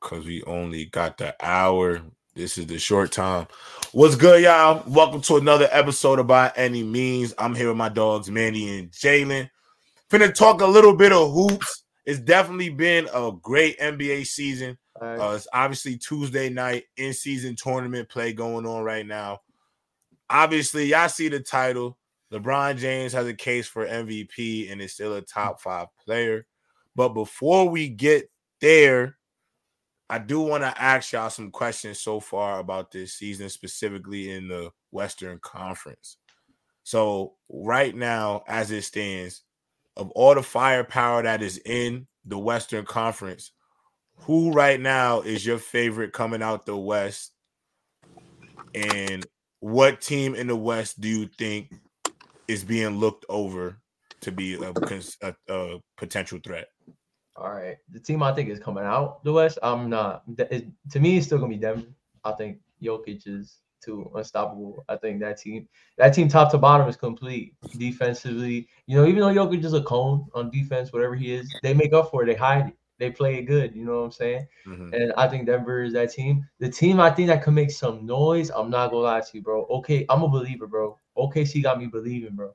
because we only got the hour. This is the short time. What's good, y'all? Welcome to another episode of By Any Means. I'm here with my dogs, Mandy and Jalen. Finna talk a little bit of hoops. It's definitely been a great NBA season. It's obviously Tuesday night, in-season tournament play going on right now. Obviously, y'all see the title. LeBron James has a case for MVP and is still a top five player. But before we get there, I do want to ask y'all some questions so far about this season, specifically in the Western Conference. So right now, as it stands, of all the firepower that is in the Western Conference, who right now is your favorite coming out the West? And what team in the West do you think is being looked over to be a potential threat? All right. The team I think is coming out the West, to me, it's still going to be Denver. I think Jokic is too unstoppable. I think that team top to bottom is complete defensively. You know, even though Jokic is a cone on defense, whatever he is, they make up for it. They hide it. They play it good. You know what I'm saying? Mm-hmm. And I think Denver is that team. The team I think that could make some noise, I'm not going to lie to you, bro. Okay, I'm a believer, bro. OKC got me believing, bro.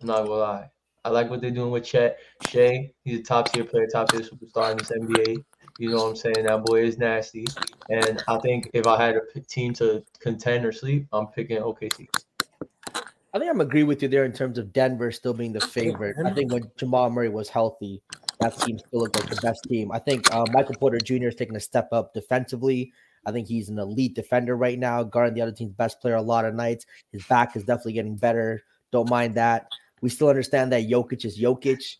I'm not going to lie. I like what they're doing with Chet Shea. He's a top-tier player, top-tier superstar in this NBA. You know what I'm saying? That boy is nasty. And I think if I had a team to contend or sleep, I'm picking OKC. I think I'm agree with you there in terms of Denver still being the favorite. I think when Jamal Murray was healthy, that team still looked like the best team. I think Michael Porter Jr. is taking a step up defensively. I think he's an elite defender right now, guarding the other team's best player a lot of nights. His back is definitely getting better. Don't mind that. We still understand that Jokic is Jokic.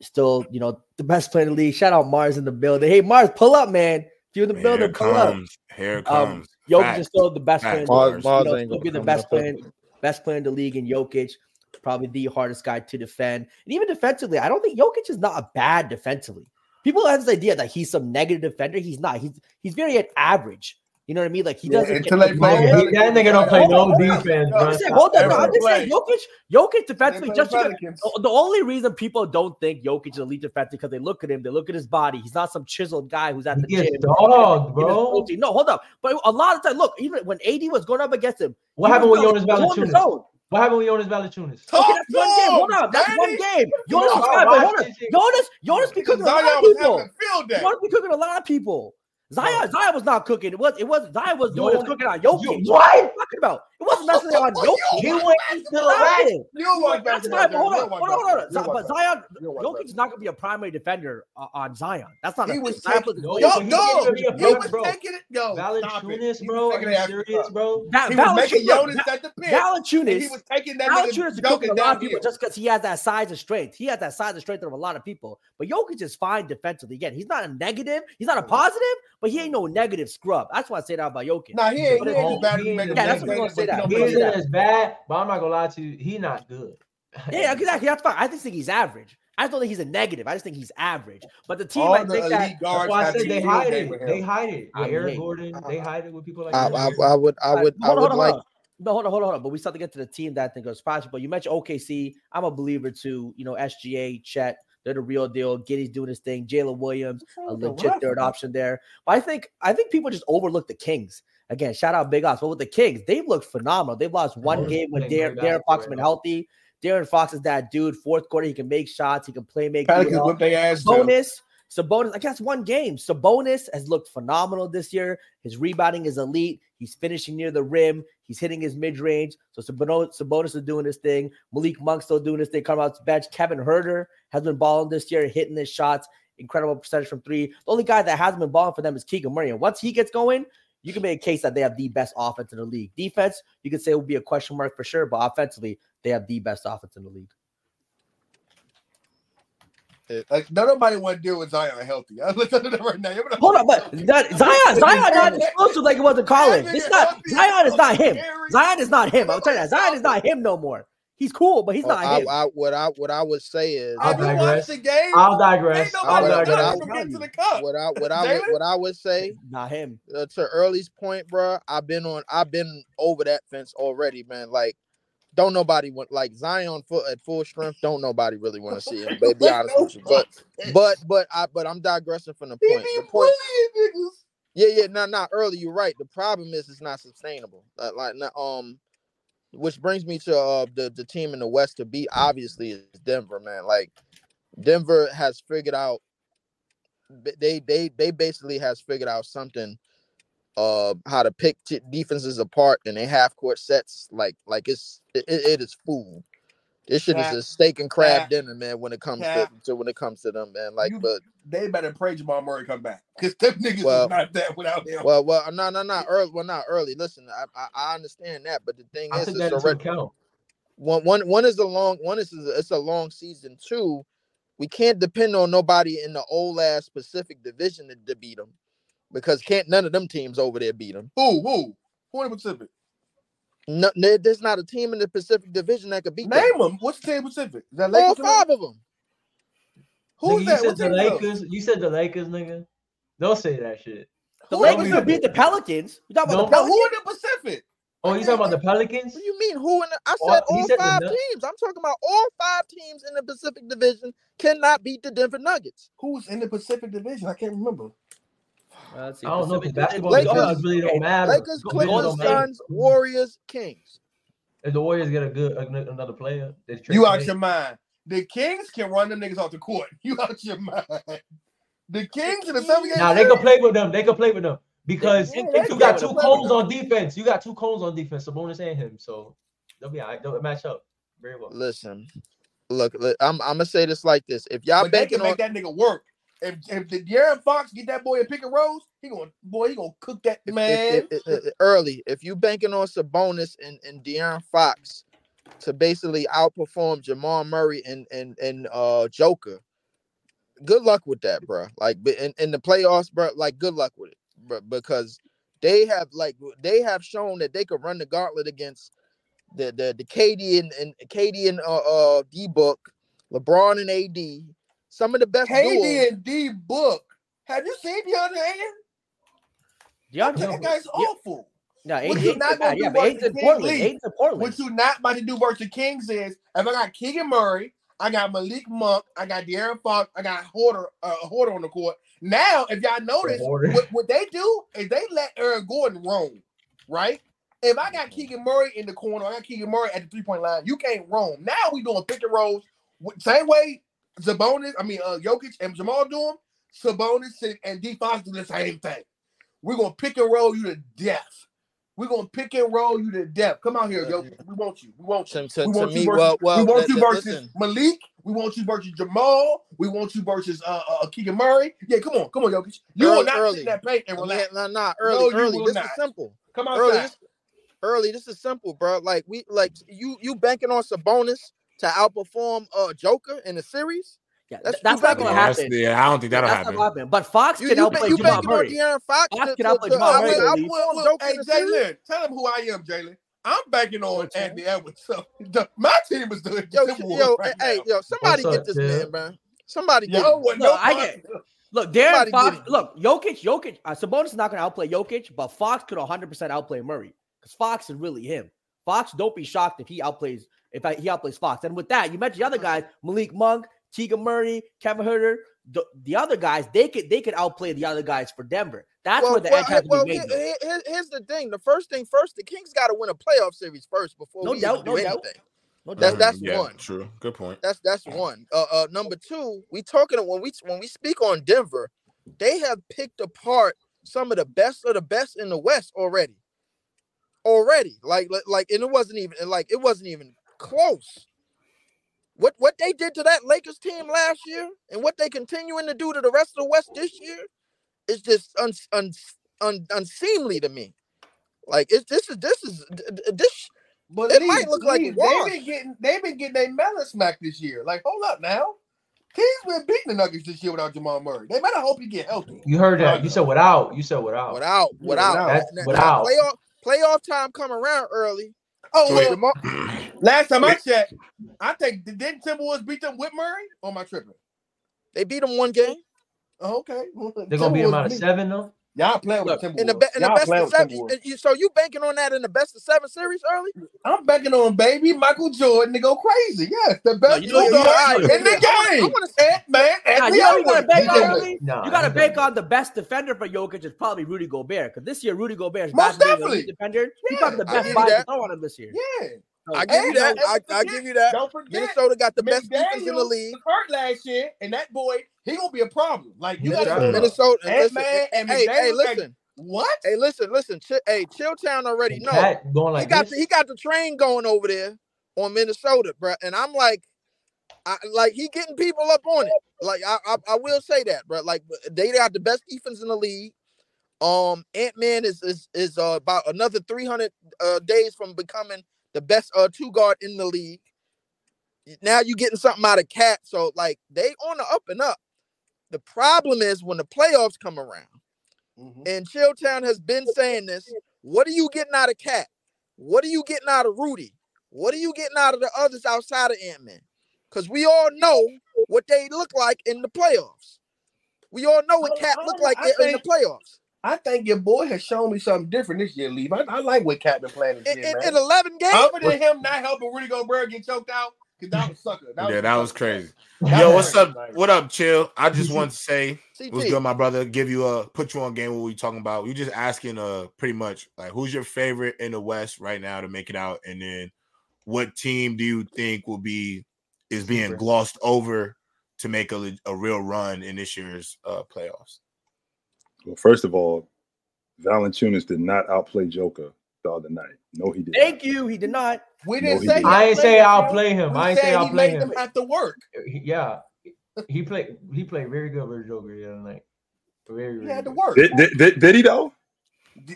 Still, you know, the best player in the league. Shout out Mars in the building. Hey, Mars, pull up, man. If you're in the building, pull up. Here it comes. Jokic is still the best player in the league. He'll be the best player in the league in Jokic. Probably the hardest guy to defend. And even defensively, I don't think Jokic is not bad defensively. People have this idea that he's some negative defender. He's not. He's very at average. You know what I mean? Like he doesn't. That nigga don't play no defense. I'm just saying, Jokic defensively. Just the only reason people don't think Jokic is elite defensively because they look at him, they look at his body. He's not some chiseled guy who's at the gym. Dog, bro. No, hold up. But a lot of times, look, even when AD was going up against him, what happened with Jonas Valanciunas? What happened with Jonas Valanciunas? Okay, that's one game. Hold on. That's one game. Jonas was bad, but hold on. Jonas be cooking a lot of people. Jonas be cooking a lot of people. Zion was not cooking. It was Zion was doing his cooking on Jokic. What are you talking about? It wasn't necessarily on Jokic. He went into the rack. Hold on. But Zion, Jokic's not going to be a primary defender on Zion. That's not. Valanciunas, bro. Are you serious, bro? Valanciunas is cooking a lot of people just because he has that size and strength. He has that size and strength of a lot of people. But Jokic is fine defensively. Again, he's not a negative. He's not a positive. But he ain't no negative scrub. That's why I say that about Jokic. Nah, he ain't as bad as negative. Yeah, that's what I'm going to say that. He isn't as bad, but I'm not going to lie to you. He's not good. Yeah, exactly. That's fine. I just think he's average. I don't think he's a negative. I just think he's average. But the team, I think that – I said they hide it. They hide it. Aaron Gordon, they hide it with people like that. I would like – no, hold on. But we start to get to the team that I think is possible. You mentioned OKC. I'm a believer too. You know, SGA, Chet. They're the real deal. Giddy's doing his thing. Jalen Williams, a legit third option there. But I think people just overlook the Kings. Again, shout out Big Ops. But with the Kings, they've looked phenomenal. They've lost one game when De'Aaron Fox been healthy. De'Aaron Fox is that dude. Fourth quarter, he can make shots. He can play make. Sabonis, I guess one game. Sabonis has looked phenomenal this year. His rebounding is elite. He's finishing near the rim. He's hitting his mid-range. So Sabonis is doing his thing. Malik Monk still doing his thing. Coming out to bench. Kevin Huerter has been balling this year, hitting his shots. Incredible percentage from three. The only guy that hasn't been balling for them is Keegan Murray. And once he gets going, you can make a case that they have the best offense in the league. Defense, you could say it would be a question mark for sure. But offensively, they have the best offense in the league. Like nobody want to deal with Zion healthy. I'm looking at it right now. Hold on, but Zion not exclusive like it was in college. Zion is not him. I'll tell you that. Zion is not him no more. He's cool, but he's not him. What I would say is I'll digress. What I would say not him. To Early's point, bro. I've been over that fence already, man. Like don't nobody want like Zion at full strength. Don't nobody really want to see him. But be honest with you, but I'm digressing from the point. The point, not early. You're right. The problem is it's not sustainable. Which brings me to the team in the West to beat. Obviously, is Denver, man. Like Denver has figured out. They basically has figured out something. How to pick defenses apart and they half court sets like it is food. This shit is a steak and crab dinner, man. When it comes to them, man. Like, but they better pray Jamal Murray come back because them niggas is not that without him. Well, not early. Listen, I understand that, but the thing is, it's that already count. One is a long one. It's a long season. Two, we can't depend on nobody in the old ass Pacific Division to beat them. Because can't none of them teams over there beat them. Who in the Pacific? No, there's not a team in the Pacific Division that could beat them. Name them. What's the team in the Pacific? Is that all five of them. Who's that? You said the Lakers. You said the Lakers, nigga. Don't say that shit. The Lakers could beat the Pelicans. You talking about the Pelicans? Who in the Pacific? Oh, you talking about the Pelicans? What do you mean who in the? I said all five teams. I'm talking about all five teams in the Pacific Division cannot beat the Denver Nuggets. Who's in the Pacific Division? I can't remember. Well, I don't know if basketball really don't matter. Lakers, Clippers, Suns, Warriors, Kings. If the Warriors get another player, you out your mind. The Kings can run them niggas off the court. You out your mind. The Kings in the seven games. Nah, they can play with them. They can play with them because you got two cones on defense. Sabonis and him, so they'll be all right. They'll match up very well. Listen, look I'm gonna say this like this: if y'all banking on make that nigga work. If the De'Aaron Fox get that boy a pick and rolls, he gonna cook that man early. If you banking on Sabonis and De'Aaron Fox to basically outperform Jamal Murray and Joker, good luck with that, bro. Like in the playoffs, bro. Like good luck with it, bro, because they have shown that they could run the gauntlet against the KD and KD and D-Book, LeBron and AD. Some of the best KD and D-Book. Have you seen DeAndre Ayton? That guy's awful. No, Ayton's in Portland. What you not about to do versus Kings is, if I got Keegan Murray, I got Malik Monk, I got De'Aaron Fox, I got Huerter on the court. Now, if y'all notice, what they do is they let Aaron Gordon roam, right? If I got Keegan Murray in the corner, I got Keegan Murray at the three-point line, you can't roam. Now we doing pick and rolls. Same way Jokic and Jamal do them. Sabonis and D-Fox do the same thing. We're going to pick and roll you to death. Come out here, Jokic. We want you. We want you versus Malik. We want you versus Jamal. We want you versus Keegan Murray. Yeah, come on, Jokic. You will not sit in that paint and relax. This is simple. Come out early. This is simple, bro. Like you banking on Sabonis to outperform Joker in the series? Yeah, that's not going to happen. I don't think that'll happen. But Fox can outplay Jamal Murray. Fox can outplay Jamal Murray. Hey, Jalen, tell him who I am, Jalen. I'm banking on Anthony Edwards. So my team is doing somebody get this man, man. Somebody get it. Look, De'Aaron Fox. Look, Jokic. Sabonis is not going to outplay Jokic, but Fox could 100% outplay Murray because Fox is really him. Fox, don't be shocked if he outplays. If he outplays Fox, and with that, you mentioned the other guys: Malik Monk, Keegan Murray, Kevin Huerter. The other guys, they could outplay the other guys for Denver. That's where the edge has to be made. Here's the thing: the first thing first, the Kings got to win a playoff series first before anything. No doubt. That's one. True, good point. That's one. Number two, we talking when we speak on Denver, they have picked apart some of the best in the West already. And it wasn't even close. What they did to that Lakers team last year and what they continuing to do to the rest of the West this year is just unseemly to me. Like this. But it might look like they've been getting their melon smacked this year. Like hold up now, teams been beating the Nuggets this year without Jamal Murray. They better hope he get healthy. You heard that? You said without. Without. Playoff time come around early. Oh, last time I checked, I think didn't Timberwolves beat them with Murray? Or am I tripping? They beat them one game. Oh, okay. They're gonna be in about 7 though. Y'all playing with Timberwolves. So you banking on that in the best of seven series early? I'm banking on baby Michael Jordan to go crazy. Yes, the best in the game. You got to bank on the best defender for Jokic is probably Rudy Gobert, because this year Rudy Gobert is most definitely the defender. He's probably the best body to throw on him this year. Yeah. I give you that. Don't forget, Minnesota got the best defense in the league. Hurt last year, and that boy, he gonna be a problem. Like you got Minnesota. Listen. What? Hey, listen. Chilltown already know. He got the train going over there on Minnesota, bro. And I'm like, he getting people up on it. Like I will say that, bro. Like they got the best defense in the league. Ant-Man is about another 300 days from becoming the best two guard in the league. Now you're getting something out of Cat. So, like, they on the up and up. The problem is when the playoffs come around, and Chilltown has been saying this, what are you getting out of Cat? What are you getting out of Rudy? What are you getting out of the others outside of Ant-Man? Because we all know what they look like in the playoffs. We all know what Cat look like in the playoffs. I think your boy has shown me something different this year, Lee. I like what Captain Planet did, man. In 11 games. Other than him not helping Rudy Gobert get choked out, because that was sucker. That was crazy. Yo, what's up? What up, Chill? I just want to say, what's good, my brother? Put you on game what we talking about. We just asking pretty much, like, who's your favorite in the West right now to make it out? And then what team do you think is being glossed over to make a real run in this year's playoffs? Well, first of all, Valanciunas did not outplay Joker the other night. No, he didn't. Thank you. He did not. We didn't say. I didn't say outplay him. I didn't say outplay him. He made them have to work. Yeah, he played. He played very good with Joker the other night. Very. He had to work. Did he though?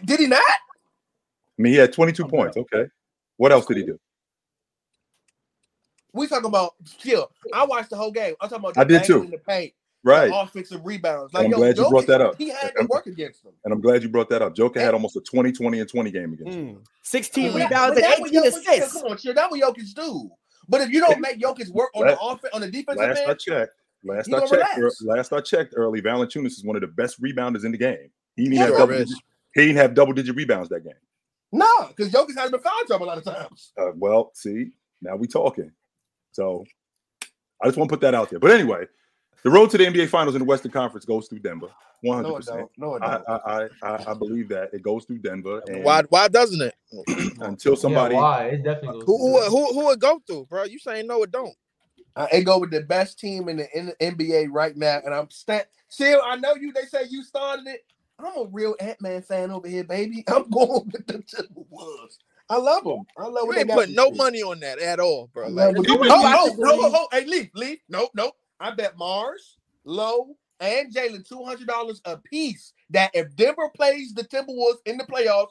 Did he not? I mean, he had 22 points. Okay. What else did he do? We talking about Chill. I watched the whole game. I'm talking about. I did too. In the paint. Right, offensive rebounds. Like, I'm glad you brought that up. He had to work against them, and I'm glad you brought that up. Joker had almost a 20-20-20 game against him. 16 rebounds and 18 assists. Come on, Chill, that's what Jokic do. But if you don't make Jokic work on the offense, on the defensive end, last I checked, early Valanciunas is one of the best rebounders in the game. He didn't have double-digit rebounds that game. No, because Jokic has been foul trouble a lot of times. Well, see, now we talking. So I just want to put that out there. But anyway. The road to the NBA Finals in the Western Conference goes through Denver, 100%. No, it don't. I believe that it goes through Denver. And why doesn't it? Until somebody, it definitely goes who it go through, bro? You saying no, it don't? It go with the best team in the NBA right now, and I'm Chill. I know you. They say you started it. I'm a real Ant-Man fan over here, baby. I'm going with the Timberwolves. I love them. You ain't putting no money on that at all, bro. Hey, Lee. Nope. I bet Mars, Lowe, and Jalen $200 a piece that if Denver plays the Timberwolves in the playoffs,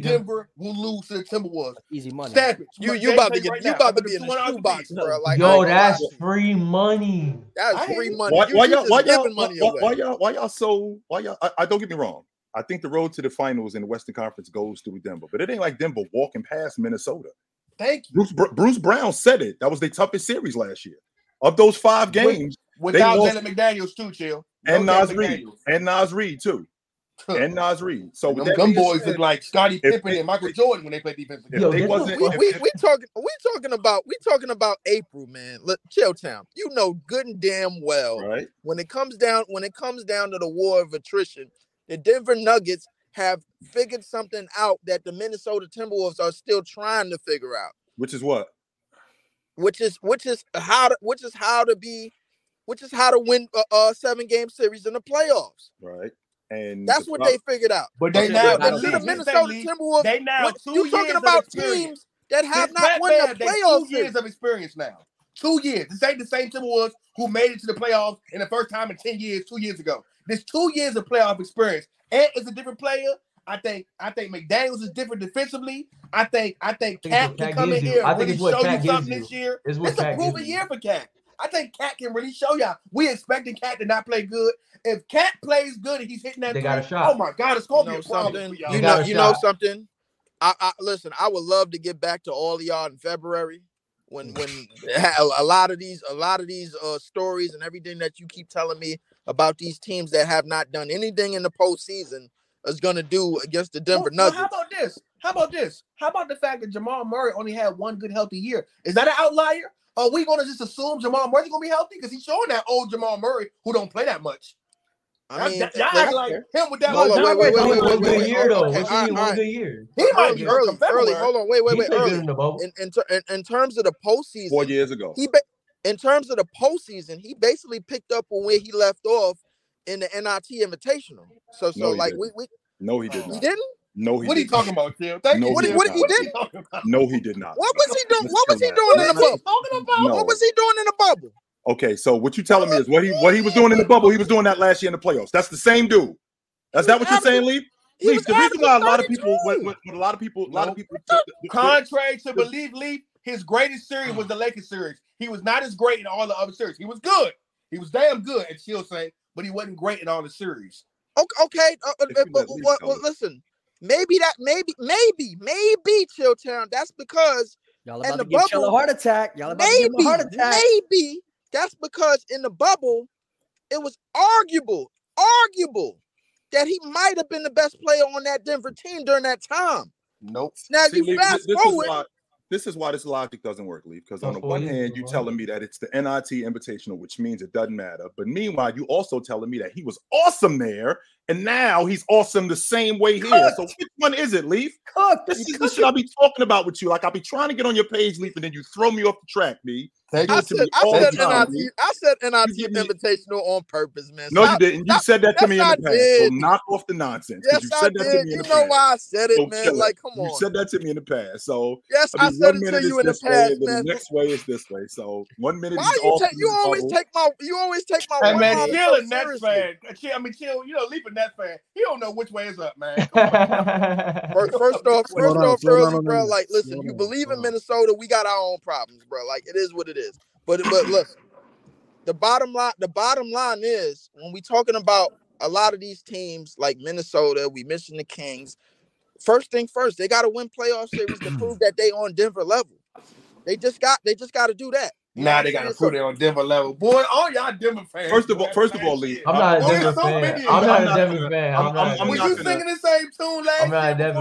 Denver will lose to the Timberwolves. Easy money. Savage. You about to be in the shoebox, bro. Like, yo, that's free money. That's free money. Why y'all don't get me wrong. I think the road to the finals in the Western Conference goes through Denver, but it ain't like Denver walking past Minnesota. Thank you. Bruce Brown said it. That was their toughest series last year. Of those 5 games, without McDaniels too, Chill, and Naz Reid too, and Naz Reid. So with them boys look like Scottie Pippen and Michael Jordan when they play defense. We talking about April, man. Look, Chilltown, you know good and damn well. Right. When it comes down to the war of attrition, the Denver Nuggets have figured something out that the Minnesota Timberwolves are still trying to figure out. Which is what? Which is how to win a 7-game series in the playoffs. Right, and that's what they figured out. But they now the Minnesota Timberwolves. They now you talking about teams that have not won the playoffs. 2 years of experience now. 2 years. This ain't the same Timberwolves who made it to the playoffs in the first time in 10 years. 2 years ago. This 2 years of playoff experience. Ant is a different player. I think McDaniels is different defensively. I think Cat can come in here and really show you something this year. It's a proven year for Cat. I think Cat can really show y'all. We expecting Cat to not play good. If Cat plays good and he's hitting that, they got a shot. Oh my God, it's gonna be something. You know something. I listen. I would love to get back to all of y'all in February when a lot of these stories and everything that you keep telling me about these teams that have not done anything in the postseason is going to do against the Denver Nuggets. Well, how about this? How about this? How about the fact that Jamal Murray only had one good healthy year? Is that an outlier? Are we going to just assume Jamal Murray's going to be healthy? Because he's showing that old Jamal Murray who don't play that much. I mean, y'all act like him with that. No, wait. Year though. What's he one good year? He might be early. Hold on, wait. In terms of the postseason, 4 years ago, in terms of the postseason, he basically picked up on where he left off in the NIT Invitational. So like we. No, he did not. He didn't. No, he. What are you talking about, Kim? What he did? No, he did not. What was he doing? What was he doing in the bubble? What was he doing in the bubble? Okay, so what you telling me is what he was doing in the bubble, he was doing that last year in the playoffs. That's the same dude. That's that what you're saying, Lee? Lee, the reason why a lot of people contrary to belief, Lee, his greatest series was the Lakers series. He was not as great in all the other series. He was good. He was damn good, and she'll say, but he wasn't great in all the series. Okay, but listen, maybe Chilltown. That's because y'all about to give Chell a heart attack. Y'all about to give him a heart attack. Maybe. That's because in the bubble, it was arguable that he might have been the best player on that Denver team during that time. Nope. Now, see, you fast forward. This is why this logic doesn't work, Lee, because on the one hand, you're telling me that it's the NIT Invitational, which means it doesn't matter. But meanwhile, you also telling me that he was awesome there, and now he's awesome the same way here. So which one is it, Leaf? This is the shit I'll be talking about with you. Like, I'll be trying to get on your page, Leaf, and then you throw me off the track, Lee. I said NIT Invitational on purpose, man. No, you didn't. You said that to me in the past. So knock off the nonsense. Yes, I did. You know why I said it, man. Like, come on. You said that to me in the past. So yes, I said it to you in the past, man. The next way is this way. So 1 minute. Why you always take my one man? Chill a Nets fan. I mean, chill. You know, Leaf a Nets fan. He don't know which way is up, man. First off, early, bro. Like, listen, you believe in Minnesota? We got our own problems, bro. Like, it is what it is. But look, the bottom line is when we're talking about a lot of these teams like Minnesota, we mentioned the Kings. First thing first, they gotta win playoff series to prove that they on Denver level. They just gotta do that. Now they gotta prove they on Denver level. Boy, all y'all Denver fans. First of all, Lee. I'm not a Denver fan. Was you singing the same tune last year?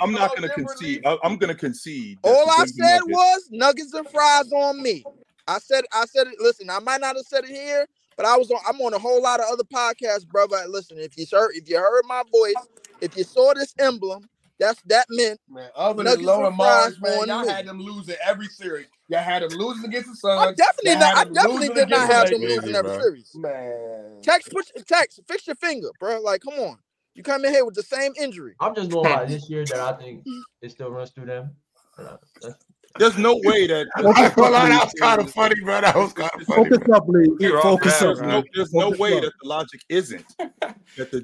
I'm not gonna concede. I'm gonna concede. All I said was nuggets and fries on me. I said it. Listen, I might not have said it here, but I'm on a whole lot of other podcasts, brother. Listen, if you heard my voice, if you saw this emblem, that meant man, other than Laurie Markkinen, man, y'all had them losing every series. Y'all had them losing against the Suns. I definitely did not have them losing every series. Man, text, fix your finger, bro. Like, come on, you come in here with the same injury. I'm just going by this year that I think it still runs through them. There's no way that. That was kind of funny, bro. That was kind of funny. Focus up, Lee. There's no way that the logic isn't that the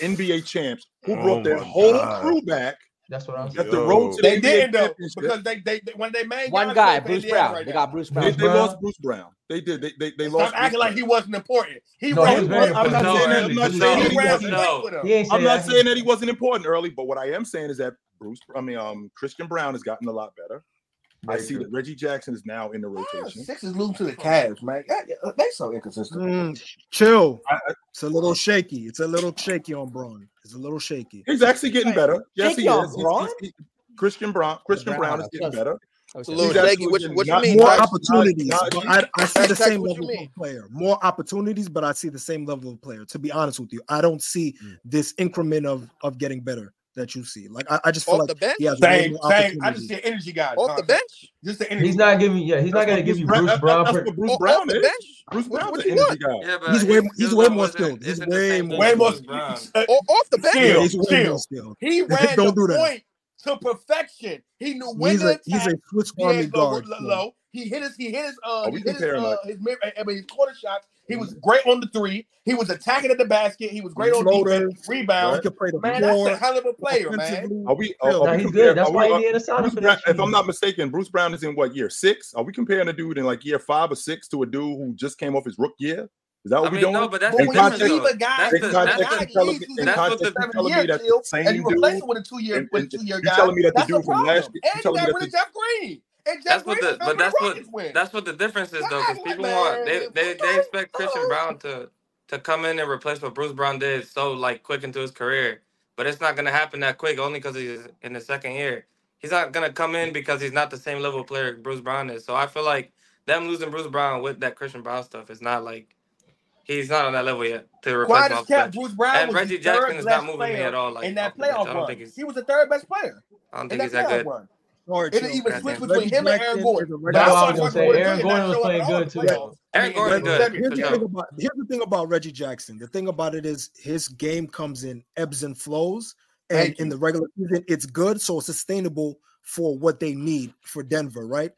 NBA champs who brought their whole crew back. That's what I'm saying. That the road to the NBA championship, because they when they made one guy, Bruce Brown. Right, they got Bruce Brown. They lost Bruce Brown. They did. They lost. Stop acting like he wasn't important. I'm not saying that he wasn't important early, but what I am saying is that Christian Brown has gotten a lot better. I see that Reggie Jackson is now in the rotation. Sixers lose to the Cavs, man. They're so inconsistent. Chill. It's a little shaky. It's a little shaky on Braun. It's a little shaky. He's actually getting better. Yes, he is. Christian Brown is getting better. It's a little shaky. What you mean? More opportunities. I see the same level of player. More opportunities, but I see the same level of player. To be honest with you, I don't see this increment of getting better that you see. Like, I just feel off like the bench? I just see an energy guy. Off the bench? Just the energy. He's not giving, yeah, he's that's not going to give you Bruce Brown. That's what Bruce Brown is. Bruce Brown's an energy guy. Yeah, he's way more skilled. He's way more skilled. Off the bench? Yeah, he's way more skilled. He ran the point to perfection. He knew when to attack. He's a Swiss Army guard. He hit his quarter shots. He was great on the three. He was attacking at the basket. He was great on defense, rebound. Man, that's a hell of a player, man. If I'm not mistaken, Bruce Brown is in what, year 6? Are we comparing a dude in like year 5 or 6 to a dude who just came off his rookie year? Is that what we're doing? No, but that's the same dude. And you replace it with a 2-year guy. You're telling me that the dude from last year. And you got rid of Jeff Green. That's what the difference is, though, because people expect Christian Brown to to come in and replace what Bruce Brown did so like quick into his career. But it's not going to happen that quick only because he's in his second year. He's not going to come in because he's not the same level player Bruce Brown is. So I feel like them losing Bruce Brown with that Christian Brown stuff is not like he's not on that level yet to replace him. And Reggie Jackson is not moving me at all. Like, in that playoff run, he was the third best player. I don't think he's that good. It didn't even switch between him and Aaron Gordon. Aaron Gordon was playing good too. Aaron Gordon good. Here's the thing about Reggie Jackson. The thing about it is his game comes in ebbs and flows. And in the regular season, it's good, so it's sustainable for what they need for Denver, right?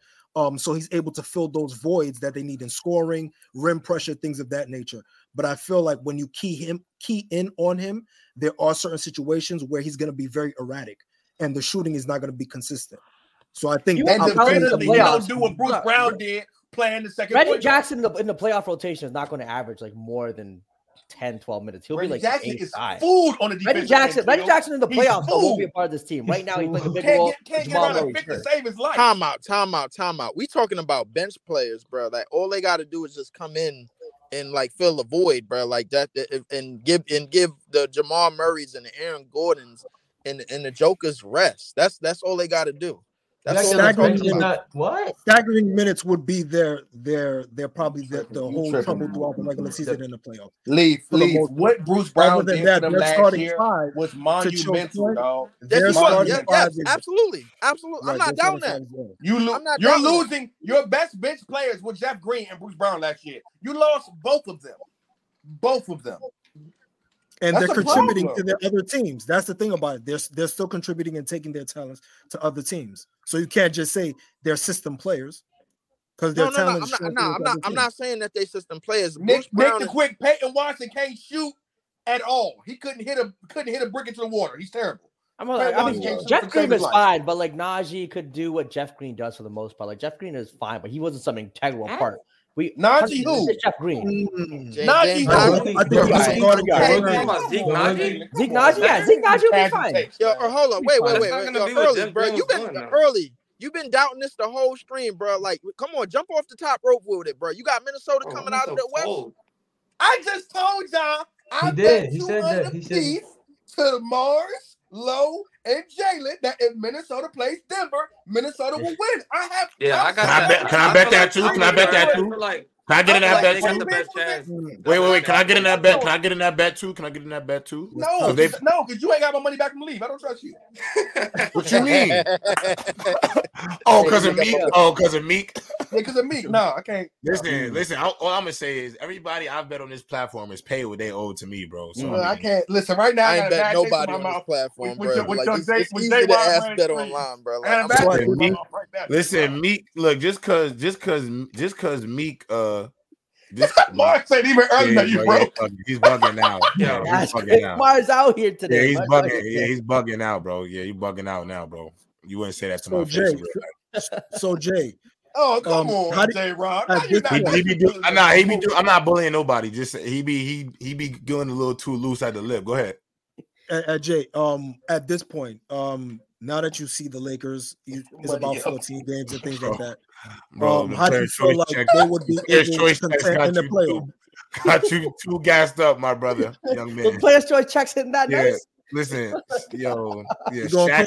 So he's able to fill those voids that they need in scoring, rim pressure, things of that nature. But I feel like when you key in on him, there are certain situations where he's going to be very erratic, and the shooting is not going to be consistent. So I think you don't do what Bruce Brown did playing the second. Reggie Jackson in the playoff rotation is not going to average like more than 10, 12 minutes. He'll be like Jackson is food on the defense. Reggie Jackson in the playoffs won't be a part of this team. Right now, he's like a big role. Can't get out of pick to save his life. Time out. We talking about bench players, bro. Like all they got to do is just come in and like fill the void, bro. Like that, and give the Jamal Murrays and the Aaron Gordons and the Jokers rest. That's all they got to do. That's staggering minutes would be their probably the whole trouble throughout the regular season in the playoffs. Leave. What Bruce Brown did for them last year was monumental, dog. Absolutely. I'm not down that. You're losing your best bench players with Jeff Green and Bruce Brown last year. You lost both of them. And that's they're contributing to their other teams. That's the thing about it. They're still contributing and taking their talents to other teams. So you can't just say they're system players because they're talents. I'm not saying that they're system players. Nick, Peyton Watson can't shoot at all. He couldn't hit a brick into the water. He's terrible. Jeff Green is fine, but like Naji could do what Jeff Green does for the most part. Like Jeff Green is fine, but he wasn't some integral part. Naji who? Jeff Green. Naji who? I think he's a guard guy. Zeke Naji? Yeah, Zeke Naji will be fine. Yo, hold on. Wait. Bro, you've been early. You've been doubting this the whole stream, bro. Like, come on, jump off the top rope with it, bro. You got Minnesota coming out of the West. I just told y'all I bet $200 to Mars, Lowe, and Jalen that if Minnesota plays Denver, Minnesota will win. Can I bet that too? Can I get in that bet too? No, because you ain't got my money back from leave. I don't trust you. What you mean? Because of Meek? Yeah, because of Meek. No, I can't. Listen. All I'm gonna say is everybody I bet on this platform is paid what they owe to me, bro. So I can't listen right now. I ain't bet nobody on my platform, bro. It's easy to ask that online, bro. Listen, Meek. Look, just cause Meek. Mars ain't even earning you, bro. He's bugging out. Mars out here today. Yeah, he's bugging out, bro. Yeah, you bugging out now, bro. You wouldn't say that to my face. So Jay. Oh, come on, Jay Rock. I'm not bullying nobody. Just he be going a little too loose at the lip. Go ahead. Jay, at this point, now that you see the Lakers, it's about 14 games and things like that. Bro, how do you feel like they would be able to contend in the playoff? Got you too gassed up, my brother, young man. The players' choice checks hitting that nice. Listen, yo, yeah, Shaq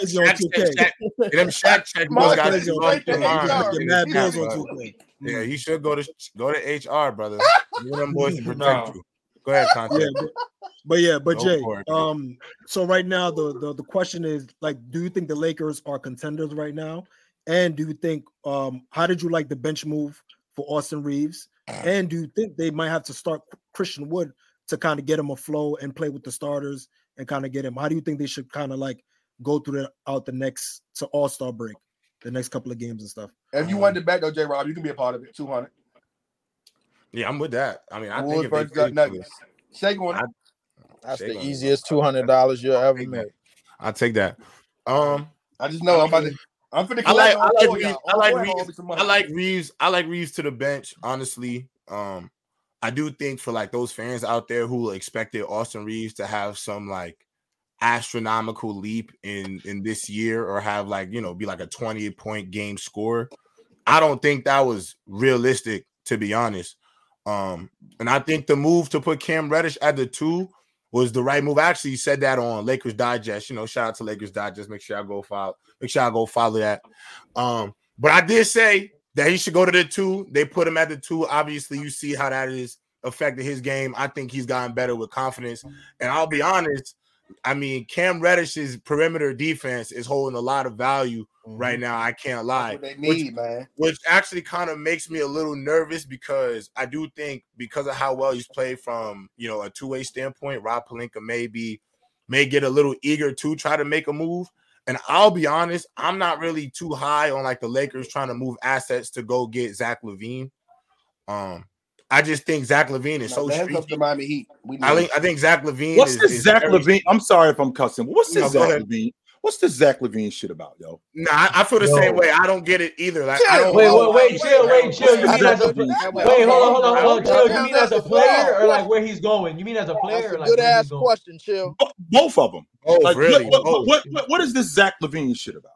check bills got to go on. Yeah, you should go to HR, brother. You and them boys can protect you. Go ahead, Conte. But Jay, so right now the question is like, do you think the Lakers are contenders right now? And do you think how did you like the bench move for Austin Reeves? And do you think they might have to start Christian Wood to kind of get him afloat and play with the starters and kind of get him? How do you think they should kind of like go throughout the next to All-Star break, the next couple of games and stuff? If you want to bet though, J. Rob, you can be a part of it. 200. Yeah, I'm with that. I mean, I Wood think if Nuggets. Shake one. That's the easiest $200 you'll ever make. I'll take that. I just know I like Reeves to the bench, honestly. I do think for like those fans out there who expected Austin Reeves to have some like astronomical leap in this year or have like, you know, be like a 20-point game scorer, I don't think that was realistic, to be honest. And I think the move to put Cam Reddish at the 2 was the right move. I actually said that on Lakers Digest. You know, shout out to Lakers Digest. Make sure I go follow. Make sure I go follow that. But I did say that he should go to the 2. They put him at the 2. Obviously, you see how that is affected his game. I think he's gotten better with confidence. And I'll be honest, I mean, Cam Reddish's perimeter defense is holding a lot of value right now. I can't lie. That's what they need, man. Which actually kind of makes me a little nervous, because I do think, because of how well he's played from, you know, a two-way standpoint, Rob Pelinka may get a little eager to try to make a move. And I'll be honest, I'm not really too high on like the Lakers trying to move assets to go get Zach LaVine. I just think Zach LaVine is so streaky. I think Zach LaVine. What's this Zach LaVine? I'm sorry if I'm cussing. What's this Zach LaVine? What's this Zach LaVine shit about, yo? Nah, I feel the same way. I don't get it either. Like, wait, chill. You mean as a player? Wait, hold on. Chill. You mean as a player or like where he's going? You mean as a player? Good ass question, chill. Both of them. Oh, really? What is this Zach LaVine shit about?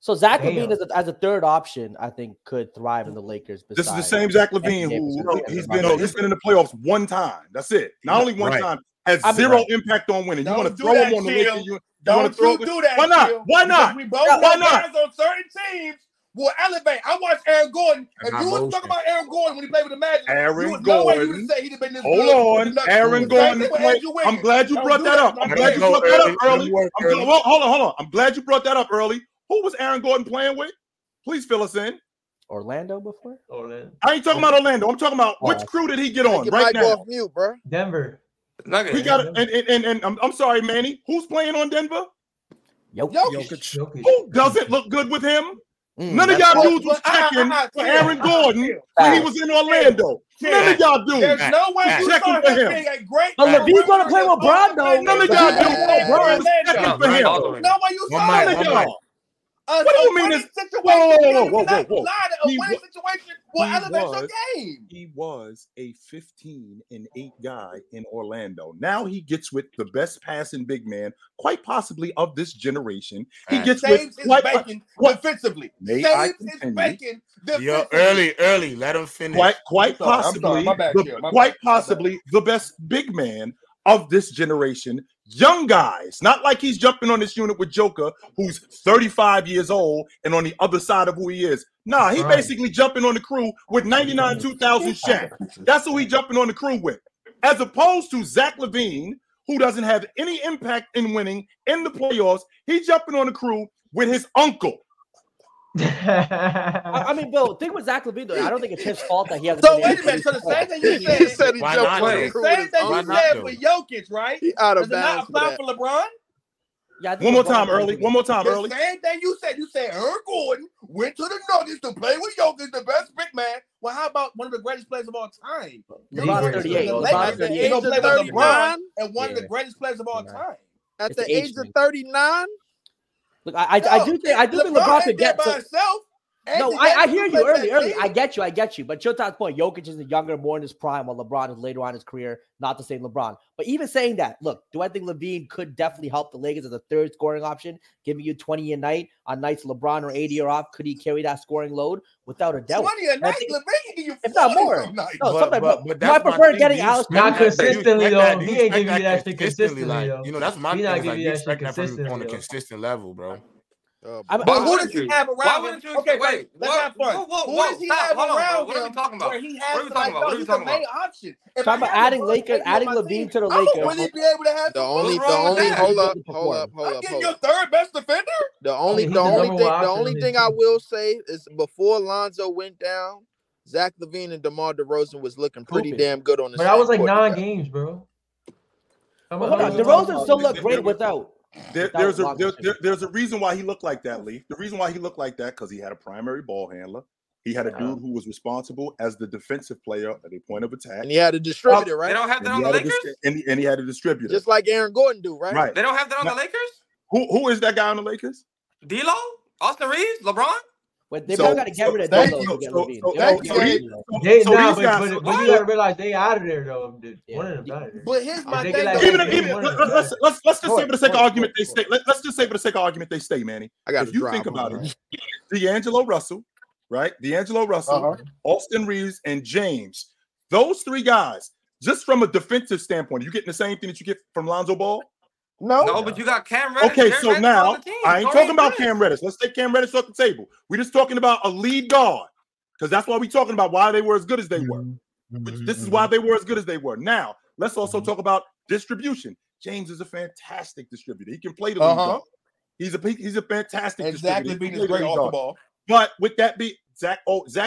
So Zach LaVine as a third option, I think, could thrive in the Lakers. This is the same Zach LaVine who he's been in the playoffs one time. That's it. Not only one time. Has zero impact on winning. You want to throw him on the list. Don't do that. Why not? Why not? We both know guys on certain teams will elevate. I watched Aaron Gordon. If you was talking about Aaron Gordon when he played with the Magic, I'm glad you brought that up. I'm glad you brought that up early. Who was Aaron Gordon playing with? Please fill us in. Orlando before? I ain't talking about Orlando. I'm talking about which crew did he get on right now? Denver. We got and I'm sorry, Manny. Who's playing on Denver? Jokic. Who doesn't look good with him? None of y'all dudes was checking for Aaron Gordon when he was in Orlando. None of y'all dudes. There's no way you checking for him. But LaVine's gonna play with Bron though. None of y'all dudes. Bron was checking for him. No way you saw him. What do you mean? This situation? Whoa! A winning situation will elevate your game. He was a 15-8 guy in Orlando. Now he gets with the best passing big man, quite possibly of this generation. He gets saves with defensively. Saves is bacon. Yo, early. Let him finish. Quite possibly the best big man of this generation. Young guys, not like he's jumping on this unit with Joker, who's 35 years old and on the other side of who he is. Nah, he basically jumping on the crew with 99 2000 Shaq. That's who he jumping on the crew with. As opposed to Zach LaVine, who doesn't have any impact in winning in the playoffs, he's jumping on the crew with his uncle. I mean, Bill, think with Zach LaVine, though, I don't think it's his fault that he has. So wait a minute. So the same thing you said, for Jokic, right? He out of bounds. Does it not apply for LeBron? Yeah. One more time, early. The same thing you said. You said Aaron Gordon went to the Nuggets to play with Jokic, the best big man. Well, how about one of the greatest players of all time? LeBron 38. He's gonna play with LeBron and one of the greatest players of all time at the age of 39. Look, I do think LeBron could get by himself. No, I hear you early. I get you. But your top point, Jokic is younger, more in his prime, while LeBron is later on in his career. Not to say LeBron, but even saying that, look, do I think LaVine could definitely help the Lakers as a third scoring option, giving you 20 a night on nights LeBron or 80 are off? Could he carry that scoring load without a doubt? 20 a night, LaVine can give you 40 not more. But I prefer getting Alex. Not consistently though. He ain't giving you that shit consistently. Like, you know, that's my thing. You expect that on a consistent level, bro. But who does he have around him? Okay, wait. Let's have fun. Who does he have around him? What are we talking about? Where he has the main option. If I'm adding LaVine to the Lakers. Would he be able to have the only? Hold up. I'm getting your third best defender. The only thing I will say is before Lonzo went down, Zach LaVine and DeMar DeRozan was looking pretty damn good on the. But I was like 9 games, bro. DeRozan still looked great without. There's a reason why he looked like that, Lee. The reason why he looked like that, because he had a primary ball handler. He had a dude who was responsible as the defensive player at a point of attack. And he had a distributor, right? They don't have that on the Lakers? And he had a distributor. Just like Aaron Gordon do, right? Right. They don't have that on the Lakers? Who is that guy on the Lakers? D'Lo? Austin Reeves? LeBron? But they got to get rid of D'Lo. But you got to realize they out of there, though. One of them out of there. But here's my thing. Let's just say for the sake of argument, they stay, Manny. If you think about it, D'Angelo Russell, right? D'Angelo Russell, Austin Reeves, and James. Those three guys, just from a defensive standpoint, are you getting the same thing that you get from Lonzo Ball? No. No, but you got Cam Reddish. Okay, so now I ain't talking about Cam Reddish. Let's take Cam Reddish off the table. We're just talking about a lead guard because that's why we're talking about why they were as good as they were. This is why they were as good as they were. Now, let's also talk about distribution. James is a fantastic distributor. He can play the lead guard. He's a fantastic distributor. Exactly, great off the ball. But with that being Zach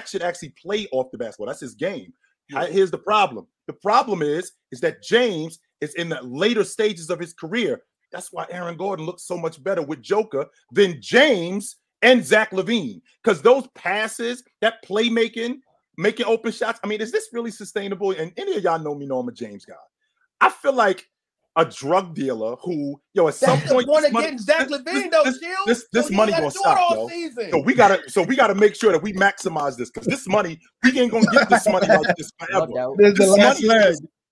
should actually play off the basketball. That's his game. Here's the problem. The problem is that James is in the later stages of his career. That's why Aaron Gordon looks so much better with Joker than James and Zach LaVine. Because those passes, that playmaking, making open shots, I mean, is this really sustainable? And any of y'all know me, know I'm a James guy. I feel like a drug dealer who, yo, at some point, this money gonna stop, yo. So we gotta make sure that we maximize this because this money, we ain't gonna get this money like this forever.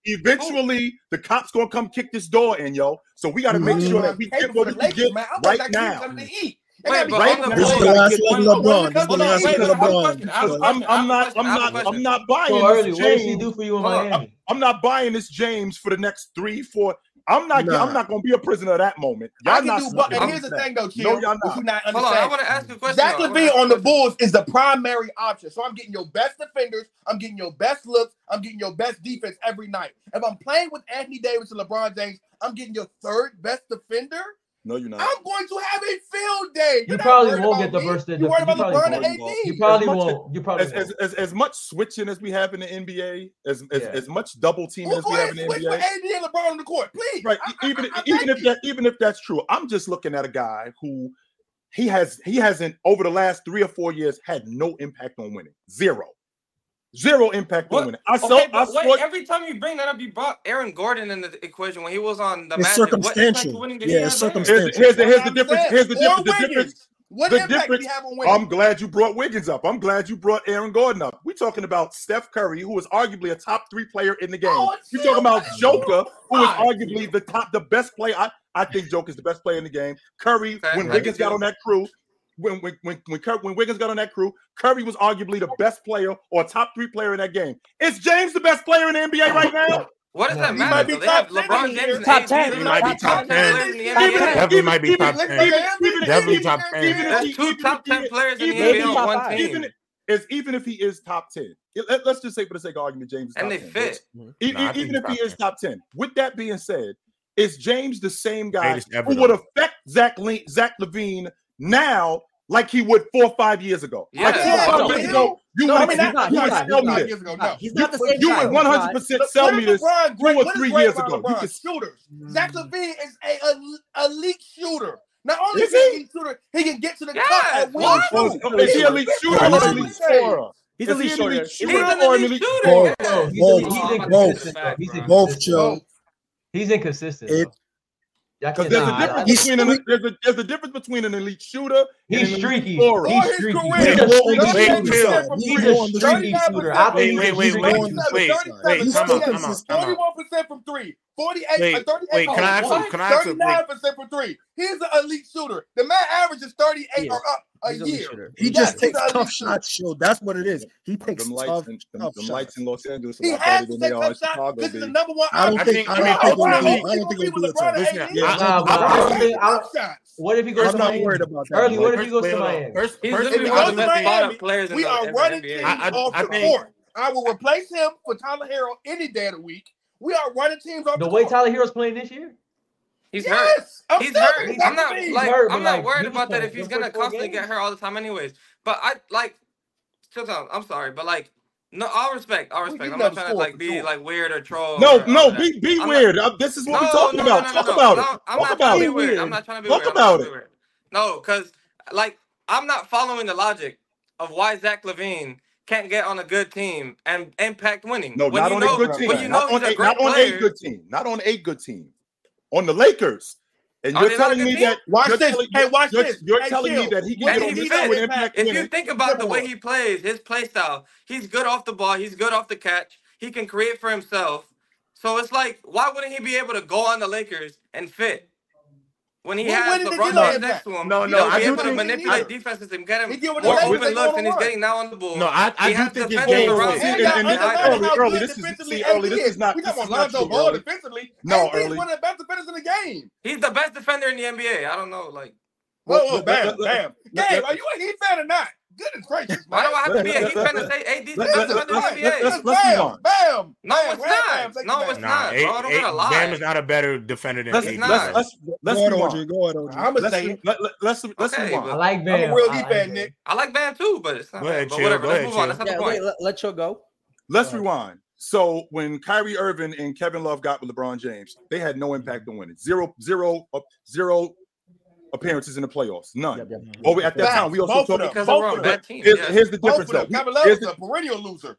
Eventually, the cops gonna come kick this door in, yo. So we gotta make sure that we get what we can get right now. I'm not buying this James for the next 3-4. I'm not going to be a prisoner of that moment. And here's the thing, though, Chill. No, you not understand. Hold on, I want to ask you a question. Zach LaVine on the Bulls is the primary option. So I'm getting your best defenders. I'm getting your best looks. I'm getting your best defense every night. If I'm playing with Anthony Davis and LeBron James, I'm getting your third best defender. No, you're not. I'm going to have a field day. You probably won't get the burst in. You worried about LeBron and AD. You probably won't. You probably as much switching as we have in the NBA, as much double teaming as we have in the NBA. Switch with AD and LeBron on the court, please. Right. Even if that's true, I'm just looking at a guy who he hasn't over the last 3 or 4 years had no impact on winning. Zero impact on winning. Every time you bring that up, you brought Aaron Gordon in the equation when he was on the Magic. Circumstantial. Circumstantial. Here's the difference. What impact do you have on Wiggins? I'm glad you brought Wiggins up. I'm glad you brought Aaron Gordon up. We're talking about Steph Curry, who is arguably a top 3 player in the game. You're talking about Joker, who is arguably the best player. I think Joker's the best player in the game. Curry, when Wiggins got on that crew, when Wiggins got on that crew, Curry was arguably the best player or top 3 player in that game. Is James the best player in the NBA right now? What does that matter? He might be top 10. LeBron James top 10. He might be top 10. Definitely might be top 10. Definitely top 10. That's 2 top 10 players in the NBA on 1 team. Even if he is top 10. Let's just say for the sake of argument, James is top 10. And they fit. Even if he is top 10. With that being said, is James the same guy who would affect Zach LaVine now, like he would 4 or 5 years ago? Yeah. Like 4 or 5 years ago, you would sell me this. You would 100% sell me this 2 or 3 years ago. You could shooters. Zach LaVine is an elite shooter. Not only is he an elite shooter, he can get to the cup. Is he an elite shooter or an elite scorer? He's an elite shooter or an elite scorer? Both, Joe. He's inconsistent. Because there's a difference between an elite shooter. He's streaky. He's streaky. He's a streaky shooter. Wait. 41% from 3. 48. 38. Can I ask? 39% from 3. He's an elite shooter. The man averages 38 or up a year. He just takes tough shots. That's what it is. He takes tough shots. Lights in Los Angeles. He has to take tough shots. This is the number 1. I don't think he'll do it. What if he goes to Miami? I'm not worried about that. Early, what if he goes to Miami? We are running teams off the court. I will replace him for Tyler Herro any day of the week. We are running teams off the court. The way Tyler Herro's playing this year? He's hurt. I'm not worried about that if he's going to constantly get hurt all the time anyways. But I'm sorry, but no, all respect. I'm not trying to be weird or troll. No, be weird. This is what we're talking about. Talk about it. I'm not trying to be weird. Talk about it. No, because I'm not following the logic of why Zach LaVine can't get on a good team and impact winning. No, not on a good team. Not on a good team. Not on a good team. On the Lakers. And you're telling me that. Watch this. You're telling me that he can get with impact. If you think about the way he plays, his play style, he's good off the ball. He's good off the catch. He can create for himself. So it's why wouldn't he be able to go on the Lakers and fit? When he has LeBron next to him, he's able to manipulate defenses and get him more open looks, and he's getting now on the ball. No, I do think it's game one. Early, this is not. We got Lonzo Ball defensively. No, Early. He's one of the best defenders in the game. He's the best defender in the NBA. I don't know, like. Whoa, bam. Gabe, are you a Heat fan or not? Goodness gracious, man. Why do I have to be a Heat fan to say AD is the best defender in the NBA? Let's move on. Bam. No, it's not. Bro, don't lie. Bam is not a better defender than AD. Let's move on. Go ahead, OG. I'm going to say it. Let's move on. I like Bam. I'm a real Heat fan, Nick. I like Bam too, but it's not. Go ahead, chill. Let's move on. That's not the point. Let you go. Let's rewind. So when Kyrie Irving and Kevin Love got with LeBron James, they had no impact on winning. Zero appearances in the playoffs, none. Over at that time, we also talked about that team. Here's the difference, though. Kevin Love is a perennial loser.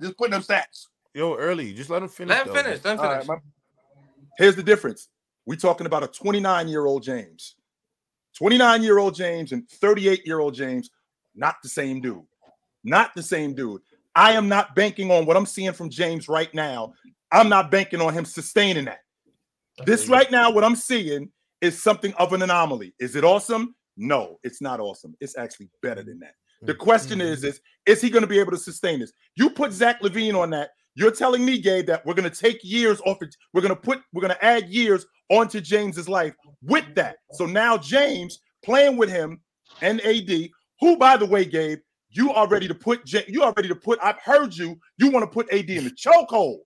Just putting up stats. Yo, Early, just let him finish. Let him finish. Right, here's the difference. We're talking about a 29-year-old James. 29-year-old James and 38-year-old James, not the same dude. Not the same dude. I am not banking on what I'm seeing from James right now. I'm not banking on him sustaining that. This right now, what I'm seeing is something of an anomaly. Is it awesome? No, it's not awesome. It's actually better than that. The question is he going to be able to sustain this? You put Zach LaVine on that. You're telling me, Gabe, that we're going to take years off. We're going to add years onto James's life with that. So now James playing with him and AD, who, by the way, Gabe, I've heard you. You want to put AD in the chokehold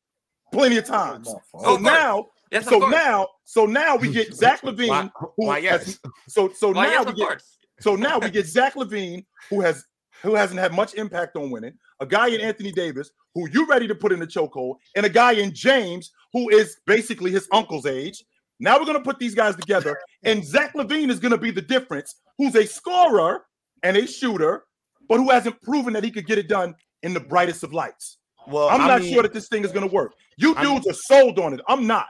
plenty of times. So now. Yes, so now we get Zach LaVine. So now we get Zach LaVine, who hasn't had much impact on winning. A guy in Anthony Davis, who you're ready to put in the chokehold, and a guy in James, who is basically his uncle's age. Now we're gonna put these guys together, and Zach LaVine is gonna be the difference. Who's a scorer and a shooter, but who hasn't proven that he could get it done in the brightest of lights. Well, I'm not sure that this thing is gonna work. You dudes are sold on it. I'm not.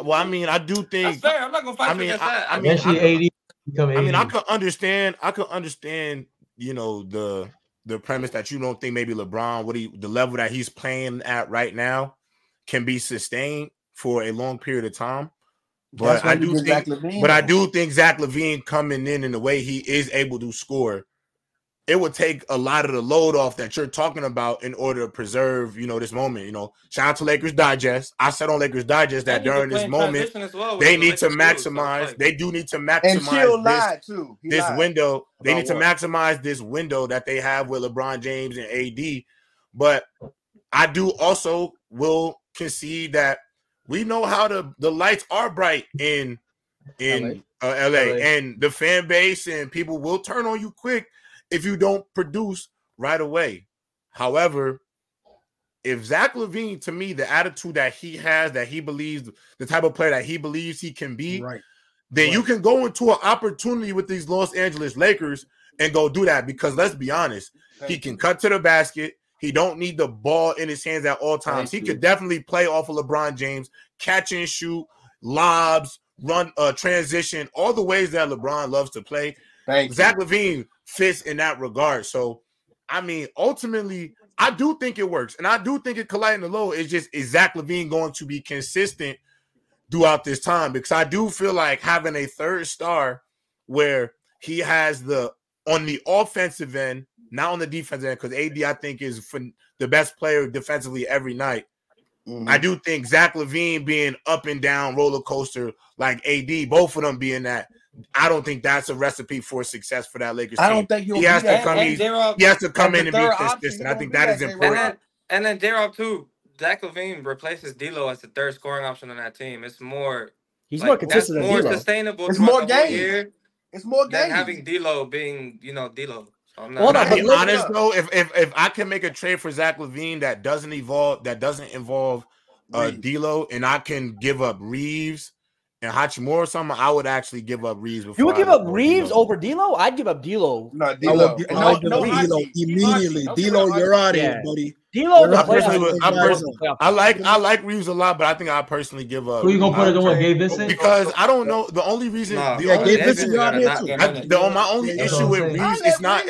Well, I mean, I do think. Fair. I'm not gonna fight against that. I could understand. You know, the premise that you don't think maybe LeBron, the level that he's playing at right now, can be sustained for a long period of time. But I do think Zach LaVine coming in the way he is able to score, it would take a lot of the load off that you're talking about in order to preserve, you know, this moment. You know, shout out to Lakers Digest. I said on Lakers Digest that during this moment, they need to maximize. They do need to maximize this window. They need to maximize this window that they have with LeBron James and AD. But I do also will concede that we know how the lights are bright in LA, and the fan base and people will turn on you quick if you don't produce right away. However, if Zach LaVine, to me, the attitude that he has, that he believes, the type of player that he believes he can be, then you can go into an opportunity with these Los Angeles Lakers and go do that. Because let's be honest, he can cut to the basket. He don't need the ball in his hands at all times. He could definitely play off of LeBron James, catch and shoot, lobs, run, transition, all the ways that LeBron loves to play. Zach LaVine fits in that regard. So, I mean, ultimately, I do think it works. And I do think it colliding the low. It's just, is Zach LaVine going to be consistent throughout this time? Because I do feel like having a third star where he has on the offensive end, not on the defensive end, because AD, I think, is the best player defensively every night. Mm-hmm. I do think Zach LaVine being up and down roller coaster like AD, both of them being that, I don't think that's a recipe for success for that Lakers team. I don't think he has to come in and be consistent. I think that is important. And then Daryl too, Zach LaVine replaces D'Lo as the third scoring option on that team. It's more more consistent, more sustainable. It's more games. It's more games than having D'Lo being, you know, D'Lo. I'll be honest though, if I can make a trade for Zach LaVine that doesn't involve D'Lo, and I can give up Reeves and Hachimura or something, I would actually give up Reeves before. You would give up Reeves over D'Lo? I'd give up D'Lo. No, D'Lo. D'Lo immediately. D'Lo, you're out of here, buddy. D'Lo. I like Reeves a lot, but I think I personally give up. Who you gonna put it on? Gabe Vincent? Because I don't know. The only reason. My only issue with Reeves, it's not.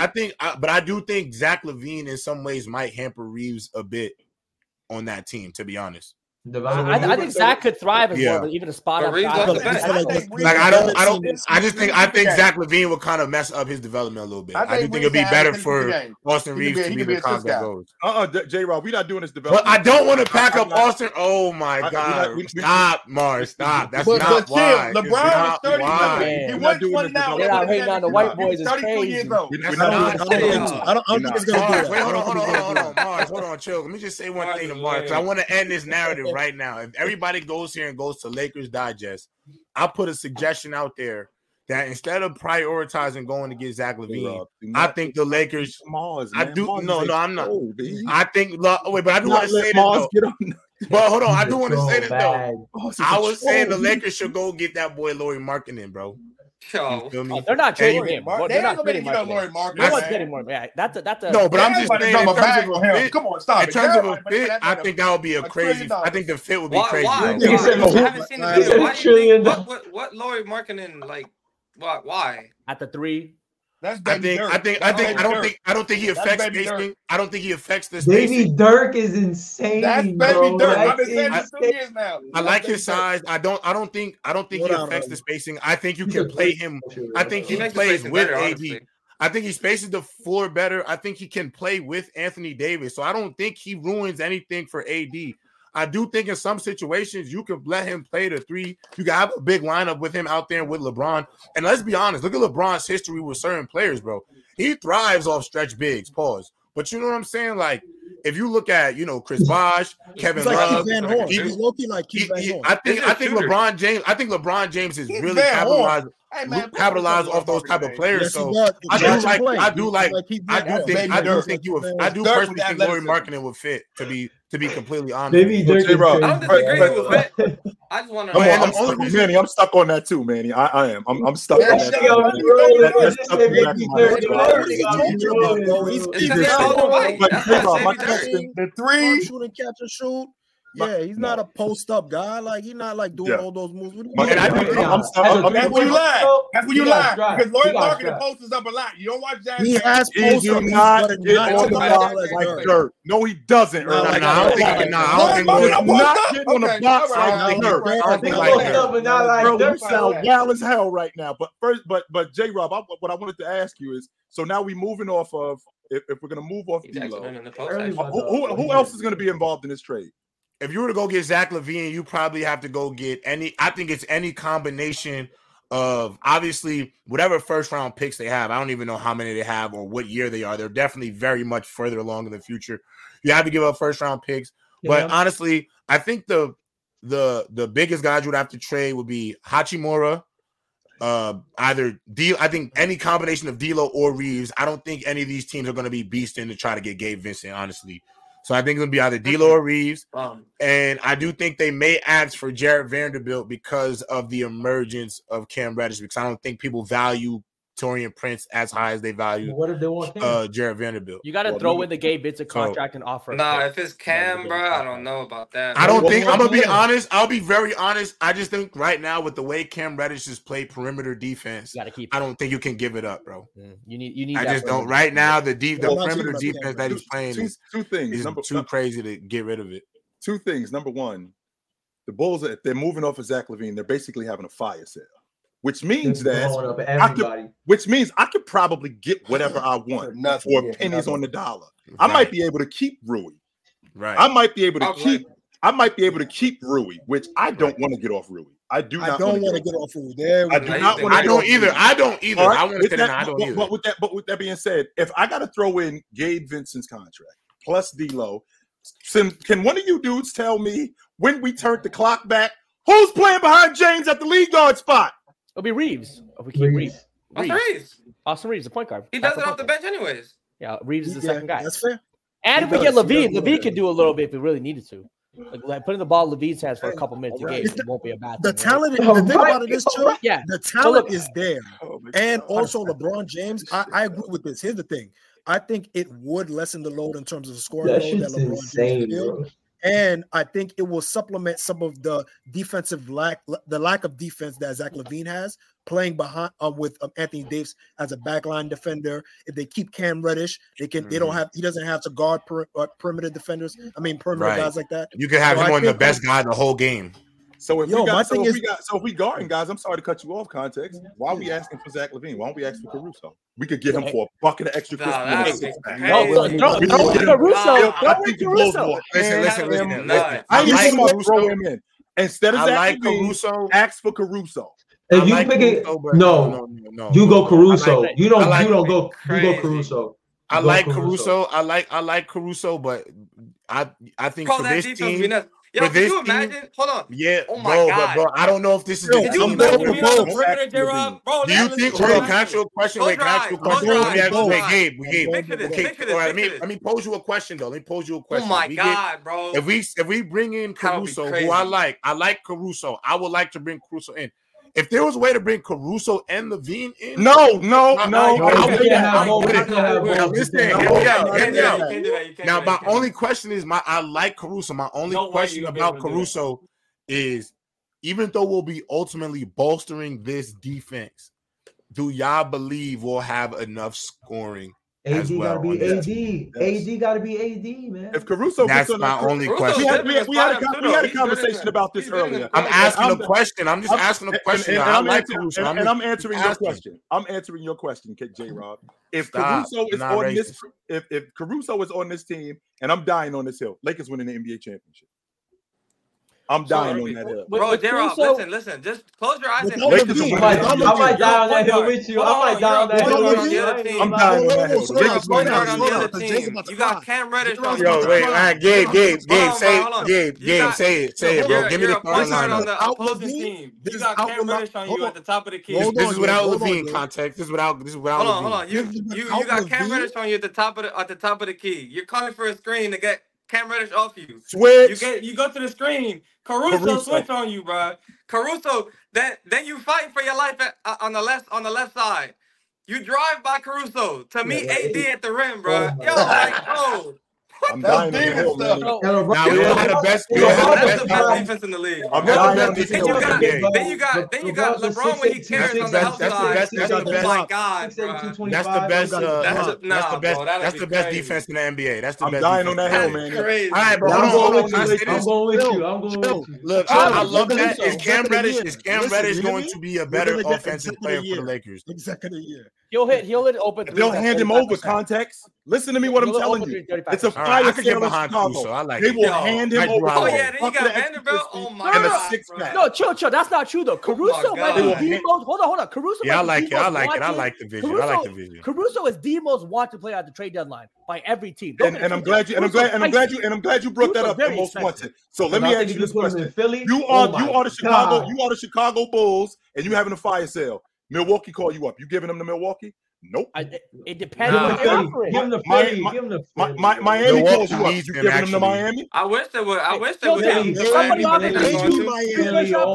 I do think Zach LaVine in some ways might hamper Reeves a bit on that team. To be honest. I think Zach could thrive as well, even a spot up. I think Zach LaVine will kind of mess up his development a little bit. I do think it'll be better for Austin Reeves to be the concept goes. J-Rob, we're not doing this development. But I don't want to pack up Austin. Oh my God! Stop, Mars. Stop. That's not why. LeBron is 39. He went 29. We're not hating on the white boys. It's 32 years old. I don't think it's gonna do. Wait, hold on, Mars. Hold on, chill. Let me just say one thing to Mars. I want to end this narrative right now. If everybody goes here and goes to Lakers Digest, I put a suggestion out there that instead of prioritizing going to get Zach LaVine, I think the Lakers. I do want to say this though. I was saying the Lakers should go get that boy Laurie Markkinen, bro. They're not trading him. They're not getting Laurie Markkinen. No, but I'm just saying. In terms of a fit, I think that would be a crazy. I think the fit would be crazy. What Laurie Markkinen like? Why at the three? I don't think he affects spacing. I don't think he affects this. Baby Dirk is insane. That's Baby Dirk. I've been saying this 2 years now. I like his size. I don't think he affects the spacing. I think you can play him. I think he plays with AD. I think he spaces the floor better. I think he can play with Anthony Davis. So I don't think he ruins anything for AD. I do think in some situations you can let him play the three. You can have a big lineup with him out there with LeBron. And let's be honest, look at LeBron's history with certain players, bro. He thrives off stretch bigs. Pause. But you know what I'm saying? Like, if you look at, you know, Chris Bosh, Kevin Love, I think LeBron James. I think LeBron James is really capitalized off those type of players. So I do personally think Laurie Markkinen would fit to be completely honest. Maybe Dirk. I don't disagree with that. I just want to. I'm stuck on that too, Manny. I am. I'm stuck on that. The three shooting, catch and shoot. Yeah, he's not a post-up guy. Like, he's not, like, doing all those moves. That's when you lie. Because Laurie Markkinen posts up a lot. You don't watch that. He has post-up moves, but it's not like Dirk. No, he doesn't. I don't think he's not getting on a box like Dirk. Wild as hell right now. But J-Rob, what I wanted to ask you is, so now we're moving off of, if we're going to move off D'Lo, who else is going to be involved in this trade? If you were to go get Zach LaVine, you probably have to go get any combination of obviously whatever first round picks they have. I don't even know how many they have or what year they are. They're definitely very much further along in the future. You have to give up first round picks. Yeah. But honestly, I think the biggest guys you would have to trade would be Hachimura, I think any combination of D'Lo or Reeves. I don't think any of these teams are going to be beasting to try to get Gabe Vincent, honestly. So I think it'll be either D'Lo or Reeves, and I do think they may ask for Jared Vanderbilt because of the emergence of Cam Reddish. Because I don't think people value Torian Prince as high as they value Jared Vanderbilt. You got to throw in the Gabe Vincent contract and offer. Nah, if it's Cam, bro, I don't know about that. I'll be very honest. I just think right now with the way Cam Reddish has played perimeter defense, you gotta keep it. I don't think you can give it up, bro. Yeah. You need. I just don't. Right now, the perimeter defense that he's playing is crazy to get rid of it. Two things. Number one, the Bulls, if they're moving off of Zach LaVine, they're basically having a fire sale. Which means I could probably get whatever I want for pennies on the dollar. Right. I might be able to keep Rui. Right. I might be able to keep Rui, which I don't want to get off Rui. I don't want to get off Rui. I don't either. Right? I don't either. But with that being said, if I got to throw in Gabe Vincent's contract plus D'Lo, can one of you dudes tell me when we turned the clock back? Who's playing behind James at the lead guard spot? It'll be Reeves. If we keep Reeves. Austin Reeves, the point guard. He does it off the bench anyways. Yeah, Reeves is the second guy. That's fair. And if we get LaVine could do a little bit if we really needed to. Like putting the ball in LaVine's hands for a couple minutes a game, it won't be a bad thing. The talent is there. And also LeBron James, I agree with this. Here's the thing. I think it would lessen the load in terms of scoring load that LeBron James And I think it will supplement some of the lack of defense that Zach LaVine has, playing behind with Anthony Davis as a backline defender. If they keep Cam Reddish, he doesn't have to guard perimeter defenders. I mean, perimeter guys like that. You can have him on the best guy in the whole game. If we guarding guys, I'm sorry to cut you off, context. Why are we asking for Zach LaVine? Why don't we ask for Caruso? We could get him for a bucket of extra Christmas. No, Caruso. Listen. I just want to throw him in. Instead of Zach LaVine, ask for Caruso. If you pick it, no. You go Caruso. You go Caruso. I like Caruso, but I think for this team. Yo, can you imagine? Hold on. Yeah, God. But, bro, I don't know if this is the team. Do you think, bro, can I ask you a question? Let me pose you a question, though. Oh, my God, bro. If we bring in Caruso, who I like Caruso. I would like to bring Caruso in. If there was a way to bring Caruso and LaVine in, no. Now, my only question is, I like Caruso. My only question about Caruso is, even though we'll be ultimately bolstering this defense, do y'all believe we'll have enough scoring? AD got to be AD, man. If Caruso, that's my only question. We had a conversation about this earlier. I'm asking a question. I'm just asking a question. I like Caruso, and I'm answering your question. I'm answering your question, J. Rob. If Caruso is on this, if Caruso is on this team, and I'm dying on this hill, Lakers winning the NBA championship. I'm dying on that hill. Bro, J-Rob, listen. Just close your eyes and I might die on that hill with you. I might die on that hill with you. I'm dying on that hill. You got Cam Reddish. Yo, wait. All right, Gabe, say it, bro. Give me the point guard on the opposing team. You got Cam Reddish on you at the top of the key. This is without LaVine context. Hold on, You got Cam Reddish on you at the top of the key. You're calling for a screen to get Cam Reddish off you. Switch. You go to the screen. Caruso switch on you, bro. Caruso. Then you fight for your life on the left side. You drive by Caruso to meet AD at the rim, bro. Yo, like, oh. I'm dying. That's the best defense in the league. Then you got LeBron when he carries on the outside. Oh my God, bro. That's the best defense in the NBA. That's the best. I'm dying on that hill, man. All right, bro. I'm going with you. Look, I love that. Is Cam Reddish going to be a better offensive player for the Lakers? Second a year. He'll hit open. They'll hand him over. Context. Listen to me. What I'm telling you. It's a fire sale in Chicago. They will hand him over. Oh yeah, then you got Vanderbilt. Oh my God. No, chill. That's not true though. Caruso might be the most. Hold on. Caruso. Yeah, I like it. I like the vision. Caruso is the most wanted player at the trade deadline by every team. And I'm glad you brought that up. The most wanted. So let me ask you this question: You are the Chicago Bulls, and you having a fire sale. Milwaukee call you up. You giving them to Milwaukee? Nope. It depends. Miami calls you up. You giving them to Miami? I wish they would. Oh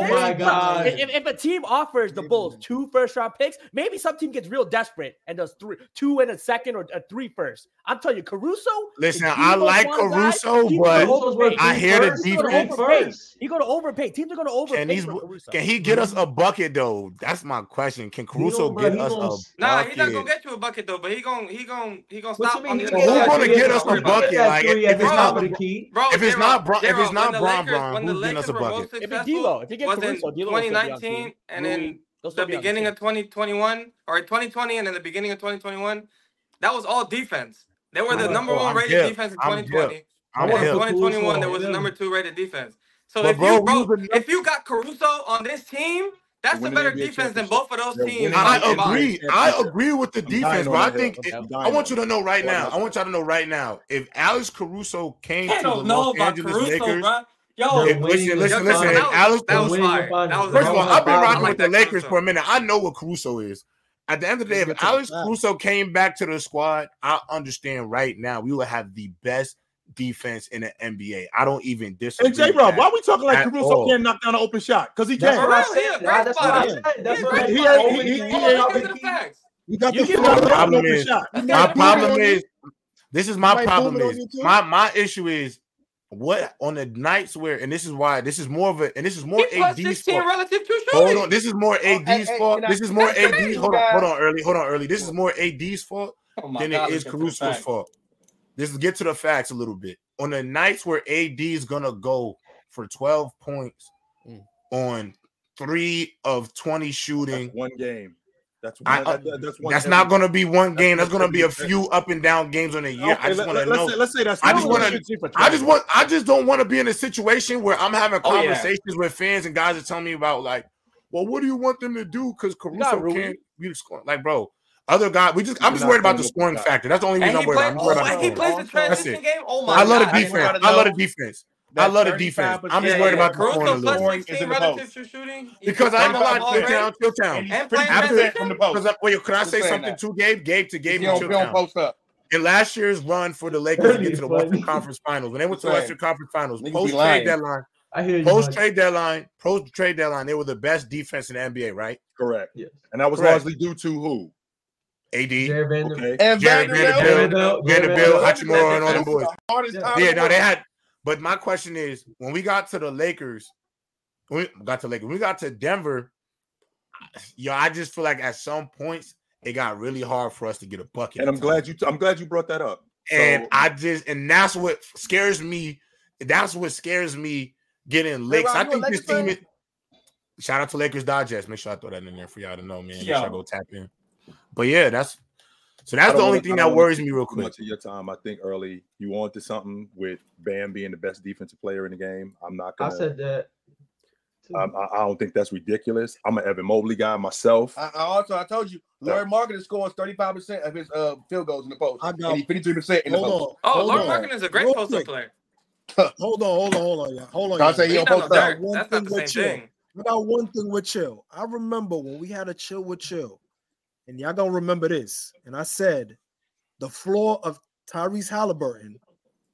my God! If a team offers the Bulls 2 first-round picks, maybe some team gets real desperate and does 2 and a second or a 3 first. I'm telling you, Caruso. Listen, I like Caruso, but I hear the defense. He's going to overpay. Teams are going to overpay for Caruso. Can he get us a bucket though? That's my question. Can Caruso get us a bucket? Nah, he's not gonna get you a bucket though, but he gonna stop. Who's gonna get us a bucket? Like if it's not Bron, who's getting us a bucket? If it's D'Lo, if you get Caruso, D'Lo was in 2019 and then the beginning of 2021 or 2020 and then the beginning of 2021, that was all defense. They were the number 1 rated defense in 2020. In 2021, there was a number 2 rated defense. So if you got Caruso on this team. That's a better defense than both of those teams. I agree with the defense, but I think I want y'all to know right now. If Alex Caruso came to the Los Angeles Lakers, listen. First of all, I've been rocking with the Lakers for a minute. I know what Caruso is. At the end of the day, if Alex Caruso came back to the squad, I understand right now we would have the best defense in the NBA. I don't even disagree. And J-Rob, why are we talking like Caruso can't knock down an open shot? Because he can't. That's what I said. You got the problem is, this is my problem. My issue is what on the nights where, and this is why this is more of a, and this is more AD's fault. Relative to hold on, this is more AD's fault. This is more AD. Hold on, early. This is more AD's fault than it is Caruso's fault. This is get to the facts a little bit. On the nights where AD is gonna go for 12 points on 3 of 20 shooting, that's one game. That's not going to be one game. That's going to be a few up and down games on a year. Okay, I just want to know. Let's say that's. I just don't want to be in a situation where I'm having conversations with fans and guys are telling me about like, well, what do you want them to do? Because Caruso can't be scoring. Like, bro, other guy. I'm just worried about the scoring factor. That's the only reason I'm worried about. He plays the transition game. Oh my God! I love the defense. I'm just worried about Caruso plus 16 relative to shooting. Because I ain't gonna lie, Chill Town. And playing from the post. Can I say something to Gabe? Gabe to Gabe and Chill Town. In last year's run for the Lakers to get to the Western Conference Finals, when they went to the Western Conference Finals, post trade deadline, they were the best defense in the NBA, right? Correct. Yes. And that was largely due to who? AD, Jared Vanderbilt, Hachimura, and all them boys. Yeah, no, they had. But my question is, when we got to the Lakers, when we got to Denver, yo, I just feel like at some points it got really hard for us to get a bucket. And I'm glad you brought that up. And so, and that's what scares me. That's what scares me getting licks. I think this team is – shout out to Lakers Digest. Make sure I throw that in there for y'all to know, man. Make sure I go tap in. But yeah, that's the only thing that worries me real quick. Much of your time, I think, early, you wanted something with Bam being the best defensive player in the game. I'm not going to. I said that. I don't think that's ridiculous. I'm an Evan Mobley guy myself. I told you, Larry Marker scores 35% of his field goals in the post. I got 53% in the post. Oh, Larry Marker is a great post-up player. Hold on. I say he don't post up. That's not the same thing. About one thing with Chill. I remember when we had a Chill with Chill. And y'all don't remember this. And I said, the floor of Tyrese Halliburton,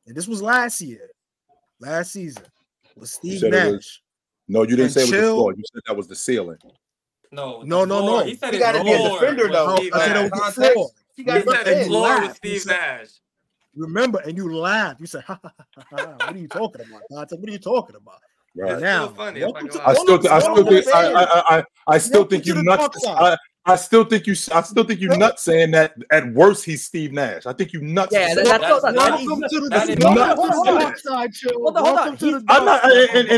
and this was last season, was Steve Nash. You didn't say it was the floor. You said that was the ceiling. No. He said got to be a defender, though. I said it was the floor. He said the floor was Steve Nash. Remember, and you laughed. You said, what are you talking about? I said, what are you talking about? Right. Now, funny. I still think you're nuts. I still think you nuts saying that. At worst, he's Steve Nash. I think you nuts. Yeah, and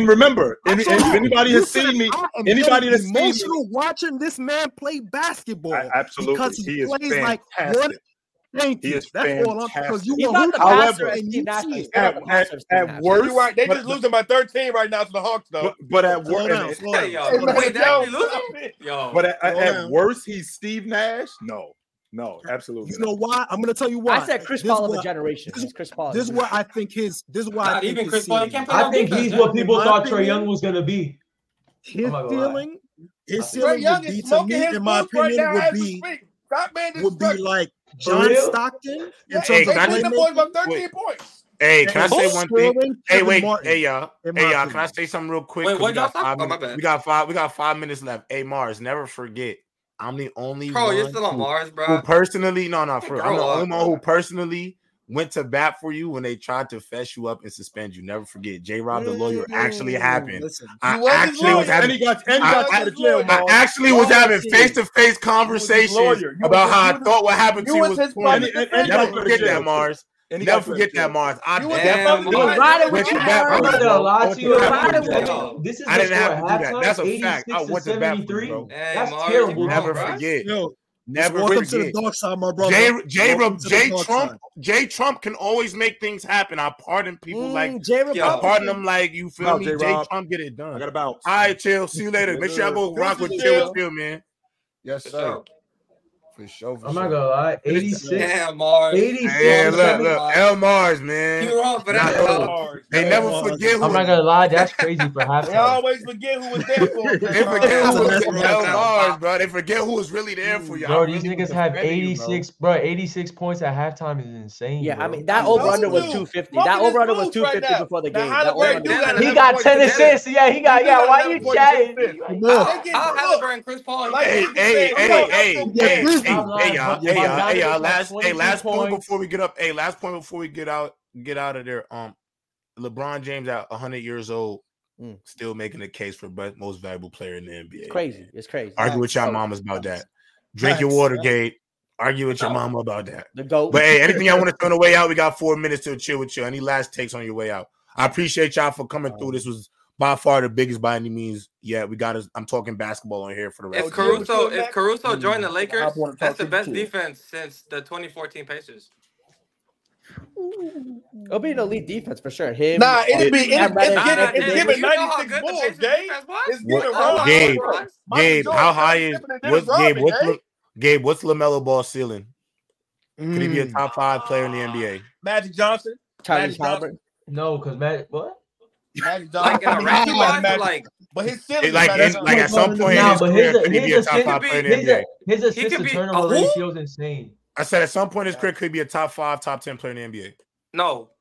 remember, if anybody has seen me, anybody that's emotional watching this man play basketball, absolutely, because he plays like one. Thank you. That's all I'm because you were however, and you see at worst, right. They just losing by 13 right now to the Hawks, though. But at worst, he's Steve Nash. No, absolutely. You know why? I'm gonna tell you why. I said Chris Paul of the generation. This is why I think his. This is why I think Chris Paul. I think he's what people thought Trae Young was gonna be. His ceiling, would be to me, in my opinion, would be like John Stockton. Hey, can I say one thing? Hey, wait. Hey, y'all. Can I say something real quick? Wait, what y'all talking about? We got 5 minutes left. Hey, Mars, never forget. I'm the only one. Bro, you're still on Mars, bro. Who personally? No, for real. I'm the only one who personally went to bat for you when they tried to fess you up and suspend you. Never forget. J-Rob, the lawyer, actually happened. I actually was having face-to-face conversations about how I thought what happened to you was never forget that, Mars. Never forget that, Mars. I didn't have to do that. That's a fact. I went to bat for you, bro. That's terrible. Never forget. Never welcome to the dark side, my brother. J Trump can always make things happen. I pardon people them like you feel me. J Trump get it done. I got about. All right, Chill. See you later. Make sure I go rock with Chill with you, man. Yes, sir. For sure. I'm not gonna lie. 86. Yeah, Mars. 86. Yeah, look. L Mars, man. You wrong for that. They never forget. I'm not gonna lie. That's crazy for half. They always forget who was there for. They forget who was L Mars, bro. They forget who was really there for y'all. Bro, these niggas have 86. Bro, 86 points at halftime is insane. Yeah, bro. I mean that over/under was 250. That over/under was 250 before the game. He got 10 assists. Yeah, he got. Yeah, why you chatting? I'll Halliburton, Chris Paul. Hey. Hey, y'all. Last point before we get out. Get out of there. LeBron James at 100 years old, still making a case for most valuable player in the NBA. It's crazy. Man. It's crazy. Argue with your mamas about that. Drink your water, Gabe. Argue with your mama about that. The GOAT. But hey, anything y'all want to throw on the way out? We got 4 minutes to chill with you. Any last takes on your way out? I appreciate y'all for coming through. This was by far the biggest by any means. Yeah, we got us. I'm talking basketball on here for the rest. If Caruso joined the Lakers, that's the best defense since the 2014 Pacers. It'll be an elite defense for sure. It's given 96 balls, Gabe. It's given Ron. Gabe, how high is Gabe? What's LaMelo Ball's ceiling? Could he be a top 5 player in the NBA? Magic Johnson, Tyrese Halliburton. No, because Magic what? Magic Johnson, but his ceiling, like at some point in his career, could he be a top 5 player in the NBA? His assist turnover ratio is insane. I said at some point his career could be a top 5, top 10 player in the NBA. No.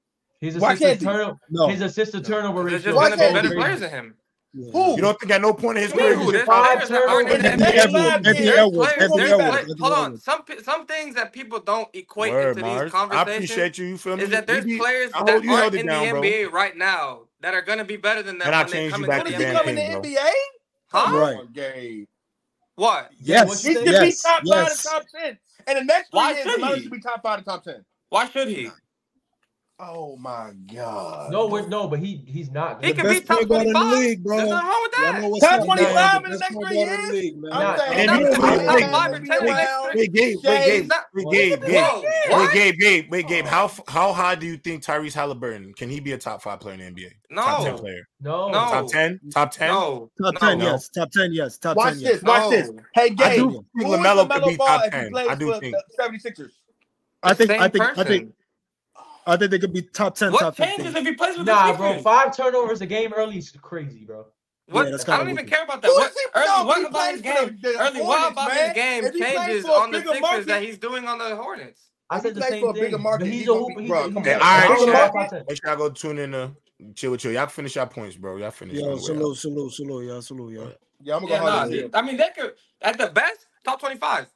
His assist to turnover ratio. There's just going to be better players than him. Who? You don't think at no point in his career he's a top 5 turnover? Hold on. Some things that people don't equate into these conversations. I appreciate you. You feel me? Is that there's players that aren't in the NBA right now that are going to be better than them when they come into the NBA? Huh? Right. What? Yes. He should be top 5 and top 10. And the next one is be top 5 to top 10. Why should he? Oh my God! No, but he's not. He can be top 25 in the league, bro. There's nothing wrong with that. Top 25 in the next 3 years. Wait, Gabe. How high do you think Tyrese Halliburton can he be a top 5 player in the NBA? No. Top 10 player. No. Top 10. Top 10. Yes. Top 10. Top 10. Watch this. Hey, Gabe. LaMelo could be top 10. I do think 76ers. I think they could be top 10. What changes if he plays with the bro? 5 turnovers a game early is crazy, bro. What? Yeah, I don't even care about that. What about his game changes on the Sixers that he's doing on the Hornets? I said the same thing. But he's a hoop. All right, make sure I go tune in to chill with you. Y'all finish your points, bro. Y'all finish. Yo, salute, y'all. Yeah, I'm gonna go hard. I mean, they could at the best top 25.